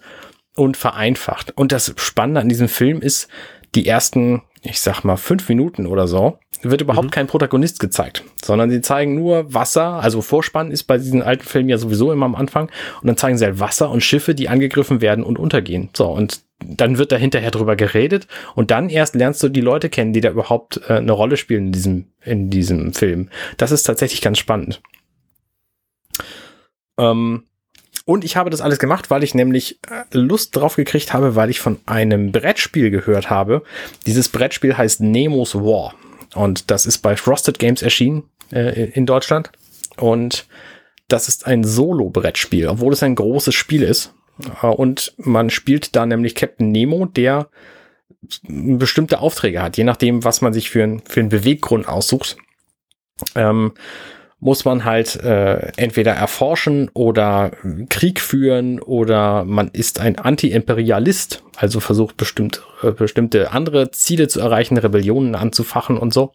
und vereinfacht. Und das Spannende an diesem Film ist, die ersten, ich sag mal, 5 Minuten oder so, wird überhaupt kein Protagonist gezeigt, sondern sie zeigen nur Wasser, also Vorspann ist bei diesen alten Filmen ja sowieso immer am Anfang, und dann zeigen sie halt Wasser und Schiffe, die angegriffen werden und untergehen. So, und dann wird da hinterher drüber geredet und dann erst lernst du die Leute kennen, die da überhaupt eine Rolle spielen in diesem Film. Das ist tatsächlich ganz spannend. Und ich habe das alles gemacht, weil ich nämlich Lust drauf gekriegt habe, weil ich von einem Brettspiel gehört habe. Dieses Brettspiel heißt Nemo's War. Und das ist bei Frosted Games erschienen in Deutschland. Und das ist ein Solo-Brettspiel, obwohl es ein großes Spiel ist. Und man spielt da nämlich Captain Nemo, der bestimmte Aufträge hat. Je nachdem, was man sich für einen Beweggrund aussucht, muss man halt entweder erforschen oder Krieg führen, oder man ist ein Anti-Imperialist, also versucht bestimmte andere Ziele zu erreichen, Rebellionen anzufachen und so.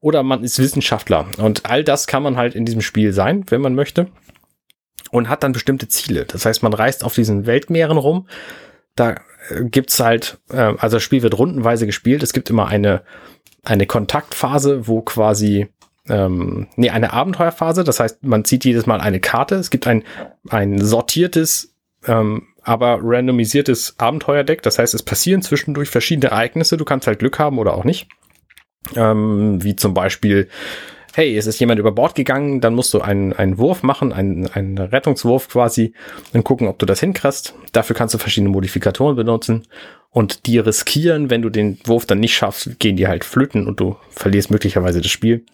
Oder man ist Wissenschaftler, und all das kann man halt in diesem Spiel sein, wenn man möchte, und hat dann bestimmte Ziele. Das heißt, man reist auf diesen Weltmeeren rum. Da gibt's halt, also das Spiel wird rundenweise gespielt. Es gibt immer eine Kontaktphase, wo quasi eine Abenteuerphase. Das heißt, man zieht jedes Mal eine Karte. Es gibt ein sortiertes, aber randomisiertes Abenteuerdeck. Das heißt, es passieren zwischendurch verschiedene Ereignisse. Du kannst halt Glück haben oder auch nicht. Wie zum Beispiel, hey, es ist jemand über Bord gegangen, dann musst du einen Wurf machen, einen Rettungswurf quasi und gucken, ob du das hinkriegst. Dafür kannst du verschiedene Modifikatoren benutzen und die riskieren, wenn du den Wurf dann nicht schaffst, gehen die halt flöten und du verlierst möglicherweise das Spiel.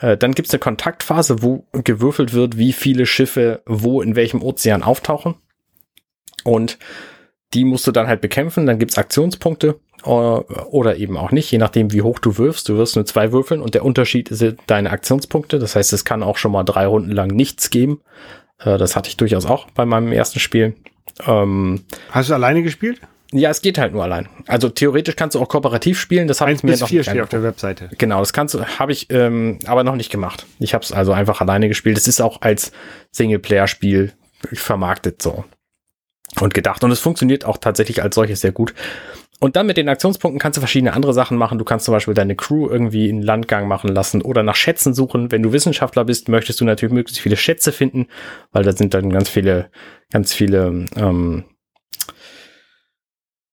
Dann gibt's eine Kontaktphase, wo gewürfelt wird, wie viele Schiffe wo in welchem Ozean auftauchen und die musst du dann halt bekämpfen, dann gibt's Aktionspunkte. Oder eben auch nicht, je nachdem wie hoch du wirfst. Du wirfst nur 2 Würfeln und der Unterschied ist deine Aktionspunkte. Das heißt, es kann auch schon mal 3 Runden lang nichts geben. Das hatte ich durchaus auch bei meinem ersten Spiel. Hast du alleine gespielt? Ja, es geht halt nur allein. Also theoretisch kannst du auch kooperativ spielen. Das habe ich mir noch nicht angeguckt. Auf der Webseite. Genau, das kannst du, habe ich aber noch nicht gemacht. Ich habe es also einfach alleine gespielt. Es ist auch als Singleplayer-Spiel vermarktet so und gedacht. Und es funktioniert auch tatsächlich als solches sehr gut. Und dann mit den Aktionspunkten kannst du verschiedene andere Sachen machen. Du kannst zum Beispiel deine Crew irgendwie in Landgang machen lassen oder nach Schätzen suchen. Wenn du Wissenschaftler bist, möchtest du natürlich möglichst viele Schätze finden, weil da sind dann ganz viele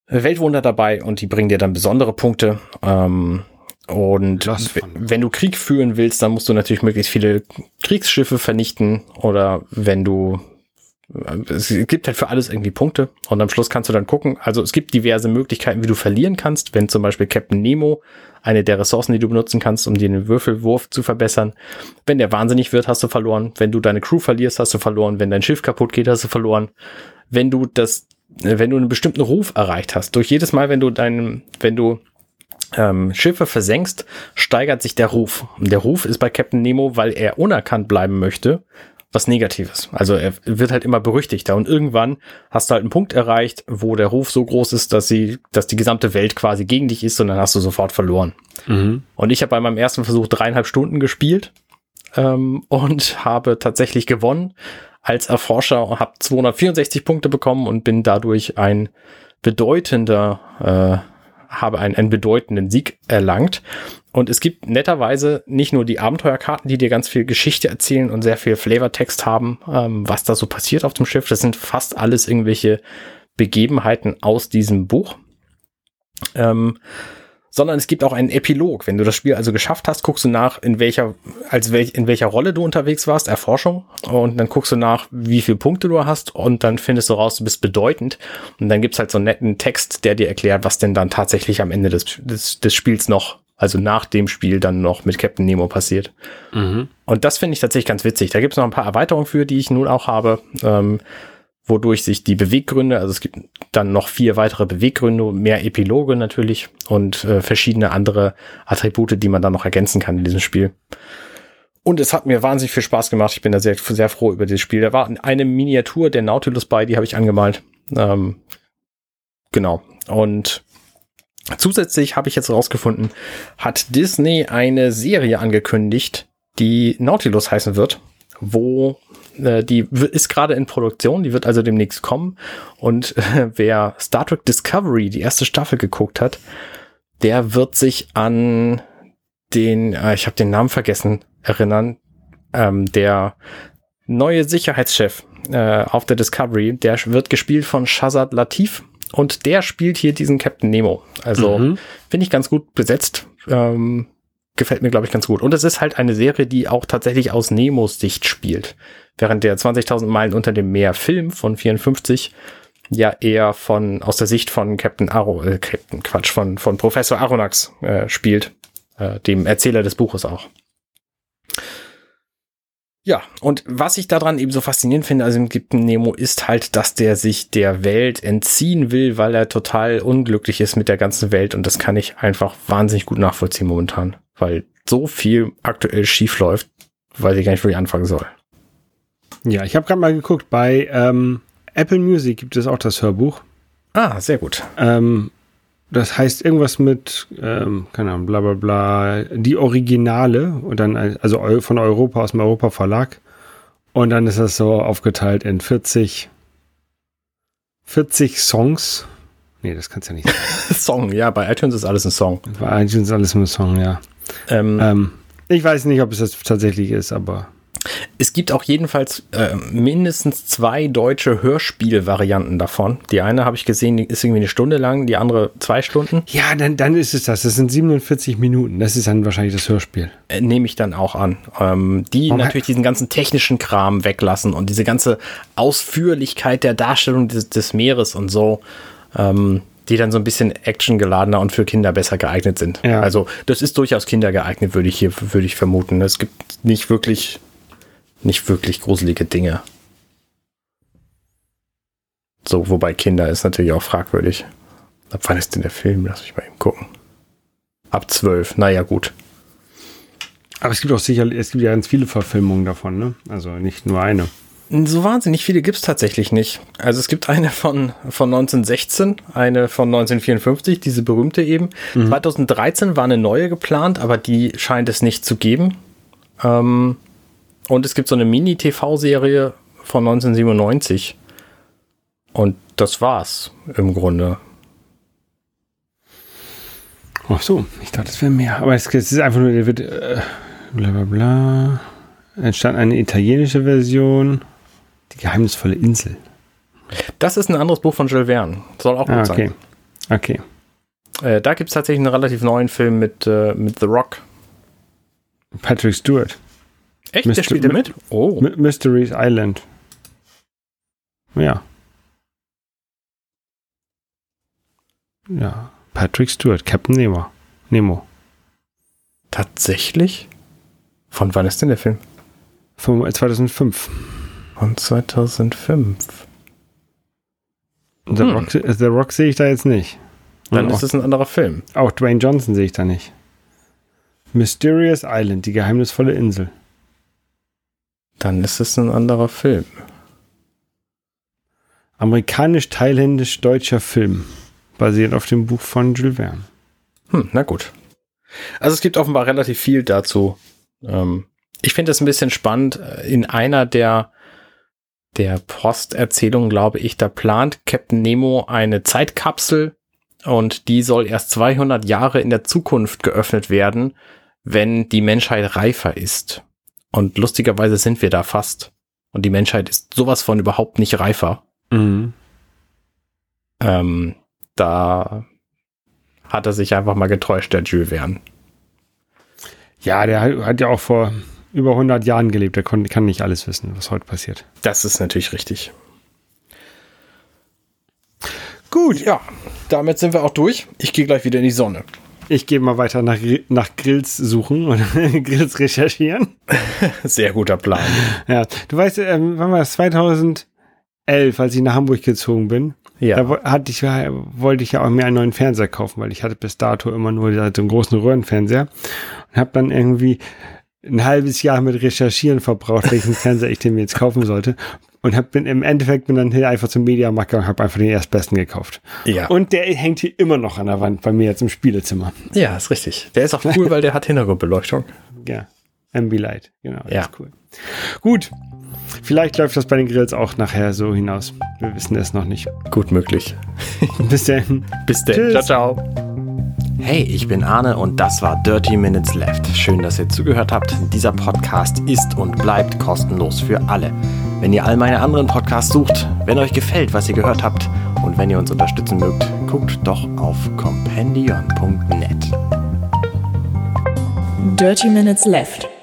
Weltwunder dabei und die bringen dir dann besondere Punkte. Und wenn du Krieg führen willst, dann musst du natürlich möglichst viele Kriegsschiffe vernichten oder es gibt halt für alles irgendwie Punkte und am Schluss kannst du dann gucken, also es gibt diverse Möglichkeiten, wie du verlieren kannst, wenn zum Beispiel Captain Nemo, eine der Ressourcen, die du benutzen kannst, um dir den Würfelwurf zu verbessern, wenn der wahnsinnig wird, hast du verloren, wenn du deine Crew verlierst, hast du verloren, wenn dein Schiff kaputt geht, hast du verloren, wenn du einen bestimmten Ruf erreicht hast, durch jedes Mal, wenn du Schiffe versenkst, steigert sich der Ruf. Und der Ruf ist bei Captain Nemo, weil er unerkannt bleiben möchte, was Negatives. Also er wird halt immer berüchtigter und irgendwann hast du halt einen Punkt erreicht, wo der Ruf so groß ist, dass die gesamte Welt quasi gegen dich ist und dann hast du sofort verloren. Mhm. Und ich habe bei meinem ersten Versuch 3,5 Stunden gespielt und habe tatsächlich gewonnen als Erforscher und habe 264 Punkte bekommen und bin dadurch einen bedeutenden Sieg erlangt. Und es gibt netterweise nicht nur die Abenteuerkarten, die dir ganz viel Geschichte erzählen und sehr viel Flavortext haben, was da so passiert auf dem Schiff. Das sind fast alles irgendwelche Begebenheiten aus diesem Buch. Sondern es gibt auch einen Epilog. Wenn du das Spiel also geschafft hast, guckst du nach, in welcher Rolle du unterwegs warst, Erforschung. Und dann guckst du nach, wie viele Punkte du hast. Und dann findest du raus, du bist bedeutend. Und dann gibt's halt so einen netten Text, der dir erklärt, was denn dann tatsächlich am Ende des Spiels noch, also nach dem Spiel dann noch mit Captain Nemo passiert. Mhm. Und das finde ich tatsächlich ganz witzig. Da gibt's noch ein paar Erweiterungen für, die ich nun auch habe. Wodurch sich die Beweggründe, also es gibt dann noch 4 weitere Beweggründe, mehr Epiloge natürlich und verschiedene andere Attribute, die man dann noch ergänzen kann in diesem Spiel. Und es hat mir wahnsinnig viel Spaß gemacht. Ich bin da sehr, sehr froh über dieses Spiel. Da war eine Miniatur der Nautilus bei, die habe ich angemalt. Genau. Und zusätzlich habe ich jetzt rausgefunden, hat Disney eine Serie angekündigt, die Nautilus heißen wird, die ist gerade in Produktion, die wird also demnächst kommen. Und wer Star Trek Discovery, die erste Staffel, geguckt hat, der wird sich an den, ich habe den Namen vergessen, erinnern, der neue Sicherheitschef auf der Discovery, der wird gespielt von Shazad Latif und der spielt hier diesen Captain Nemo. Also finde ich ganz gut besetzt, gefällt mir, glaube ich, ganz gut. Und es ist halt eine Serie, die auch tatsächlich aus Nemos Sicht spielt. Während der 20.000 Meilen unter dem Meer Film von 1954 ja eher aus der Sicht von von Professor Aronax spielt, dem Erzähler des Buches auch. Ja, und was ich daran eben so faszinierend finde, also im Captain Nemo, ist halt, dass der sich der Welt entziehen will, weil er total unglücklich ist mit der ganzen Welt und das kann ich einfach wahnsinnig gut nachvollziehen momentan, weil so viel aktuell schief läuft, weiß ich gar nicht, wo ich anfangen soll. Ja, ich habe gerade mal geguckt, bei Apple Music gibt es auch das Hörbuch. Ah, sehr gut. Das heißt irgendwas mit, keine Ahnung, bla bla bla, die Originale, und dann also von Europa, aus dem Europa-Verlag. Und dann ist das so aufgeteilt in 40 Songs. Nee, das kann's ja nicht sein. Song, ja, bei iTunes ist alles ein Song. Ja. Ich weiß nicht, ob es das tatsächlich ist, aber... Es gibt auch jedenfalls mindestens 2 deutsche Hörspielvarianten davon. Die eine habe ich gesehen, die ist irgendwie 1 Stunde lang, die andere 2 Stunden. Ja, dann ist es das. Das sind 47 Minuten. Das ist dann wahrscheinlich das Hörspiel. Nehme ich dann auch an. Die natürlich diesen ganzen technischen Kram weglassen und diese ganze Ausführlichkeit der Darstellung des Meeres und so, die dann so ein bisschen actiongeladener und für Kinder besser geeignet sind. Ja. Also das ist durchaus kindergeeignet, würde ich vermuten. Es gibt nicht wirklich gruselige Dinge. So, wobei Kinder ist natürlich auch fragwürdig. Ab wann ist denn der Film? Lass mich mal eben gucken. Ab 12, naja, gut. Aber es gibt auch sicherlich, es gibt ja ganz viele Verfilmungen davon, ne? Also nicht nur eine. So wahnsinnig viele gibt es tatsächlich nicht. Also es gibt eine von 1916, eine von 1954, diese berühmte eben. 2013 war eine neue geplant, aber die scheint es nicht zu geben. Und es gibt so eine Mini-TV-Serie von 1997. Und das war's im Grunde. Ach so, ich dachte, es wäre mehr. Aber es ist einfach nur, der wird blablabla. Entstand eine italienische Version. Die geheimnisvolle Insel. Das ist ein anderes Buch von Jules Verne. Soll auch gut sein. Okay. Da gibt es tatsächlich einen relativ neuen Film mit The Rock. Patrick Stewart. Echt? Der spielt er mit? Oh. Mysteries Island. Ja. Patrick Stewart, Captain Nemo. Tatsächlich? Von wann ist denn der Film? Von 2005. Von 2005. The Rock sehe ich da jetzt nicht. Dann ist es ein anderer Film. Auch Dwayne Johnson sehe ich da nicht. Mysterious Island, die geheimnisvolle Insel. Dann ist es ein anderer Film. Amerikanisch-thailändisch-deutscher Film. Basiert auf dem Buch von Jules Verne. Na gut. Also es gibt offenbar relativ viel dazu. Ich finde es ein bisschen spannend. In einer der Posterzählungen, glaube ich, da plant Captain Nemo eine Zeitkapsel und die soll erst 200 Jahre in der Zukunft geöffnet werden, wenn die Menschheit reifer ist. Und lustigerweise sind wir da fast. Und die Menschheit ist sowas von überhaupt nicht reifer. Mhm. Da hat er sich einfach mal getäuscht, der Jules Verne. Ja, der hat ja auch vor über 100 Jahren gelebt. Der kann nicht alles wissen, was heute passiert. Das ist natürlich richtig. Gut, ja. Damit sind wir auch durch. Ich gehe gleich wieder in die Sonne. Ich gehe mal weiter nach Grills suchen und Grills recherchieren. Sehr guter Plan. Ja, du weißt, wann war das? 2011, als ich nach Hamburg gezogen bin. Ja. Da wollte ich ja auch mir einen neuen Fernseher kaufen, weil ich hatte bis dato immer nur so einen großen Röhrenfernseher und habe dann irgendwie ein halbes Jahr mit Recherchieren verbraucht, welchen Fernseher ich denn jetzt kaufen sollte. Und bin im Endeffekt dann hier einfach zum Mediamarkt gegangen und habe einfach den erstbesten gekauft. Ja. Und der hängt hier immer noch an der Wand bei mir jetzt im Spielezimmer. Ja, ist richtig. Der ist auch cool, weil der hat Hintergrundbeleuchtung. Ja, Ambilight. Genau, ja. Ist cool. Gut, vielleicht läuft das bei den Grills auch nachher so hinaus. Wir wissen es noch nicht. Gut möglich. Bis dann. Bis dann. Tschüss. Ciao, ciao. Hey, ich bin Arne und das war 30 Minutes Left. Schön, dass ihr zugehört habt. Dieser Podcast ist und bleibt kostenlos für alle. Wenn ihr all meine anderen Podcasts sucht, wenn euch gefällt, was ihr gehört habt und wenn ihr uns unterstützen mögt, guckt doch auf compendion.net. 30 Minutes Left.